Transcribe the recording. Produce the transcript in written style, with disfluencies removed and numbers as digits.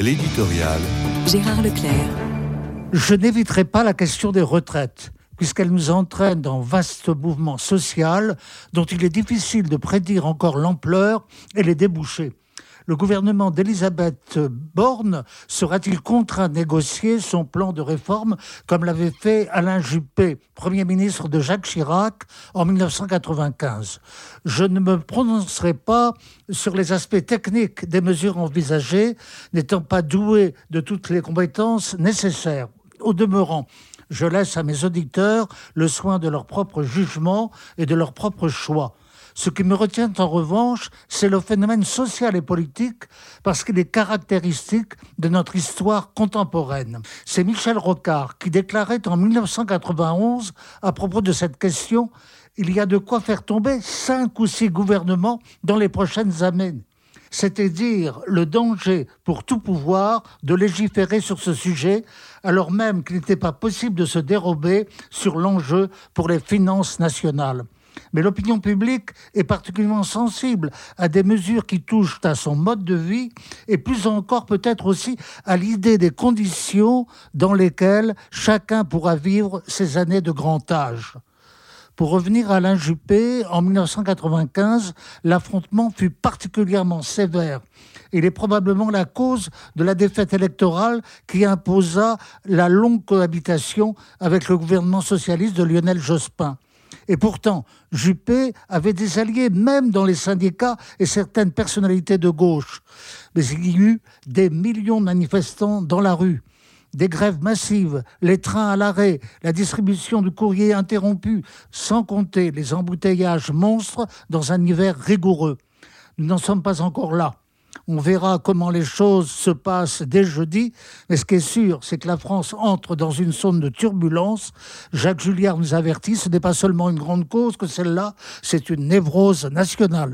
L'éditorial. Gérard Leclerc. Je n'éviterai pas la question des retraites, puisqu'elle nous entraîne dans un vaste mouvement social dont il est difficile de prédire encore l'ampleur et les débouchés. Le gouvernement d'Elisabeth Borne sera-t-il contraint de négocier son plan de réforme comme l'avait fait Alain Juppé, Premier ministre de Jacques Chirac, en 1995 ? Je ne me prononcerai pas sur les aspects techniques des mesures envisagées, n'étant pas doué de toutes les compétences nécessaires. Au demeurant, je laisse à mes auditeurs le soin de leur propre jugement et de leur propre choix. Ce qui me retient en revanche, c'est le phénomène social et politique, parce qu'il est caractéristique de notre histoire contemporaine. C'est Michel Rocard qui déclarait en 1991, à propos de cette question, « Il y a de quoi faire tomber 5 ou 6 gouvernements dans les prochaines années ». C'était dire le danger pour tout pouvoir de légiférer sur ce sujet, alors même qu'il n'était pas possible de se dérober sur l'enjeu pour les finances nationales. Mais l'opinion publique est particulièrement sensible à des mesures qui touchent à son mode de vie et plus encore peut-être aussi à l'idée des conditions dans lesquelles chacun pourra vivre ses années de grand âge. Pour revenir à Alain Juppé, en 1995, l'affrontement fut particulièrement sévère. Il est probablement la cause de la défaite électorale qui imposa la longue cohabitation avec le gouvernement socialiste de Lionel Jospin. Et pourtant, Juppé avait des alliés même dans les syndicats et certaines personnalités de gauche. Mais il y eut des millions de manifestants dans la rue, des grèves massives, les trains à l'arrêt, la distribution du courrier interrompue, sans compter les embouteillages monstres dans un hiver rigoureux. Nous n'en sommes pas encore là. On verra comment les choses se passent dès jeudi, mais ce qui est sûr, c'est que la France entre dans une zone de turbulence. Jacques Julliard nous avertit, ce n'est pas seulement une grande cause que celle-là, c'est une névrose nationale.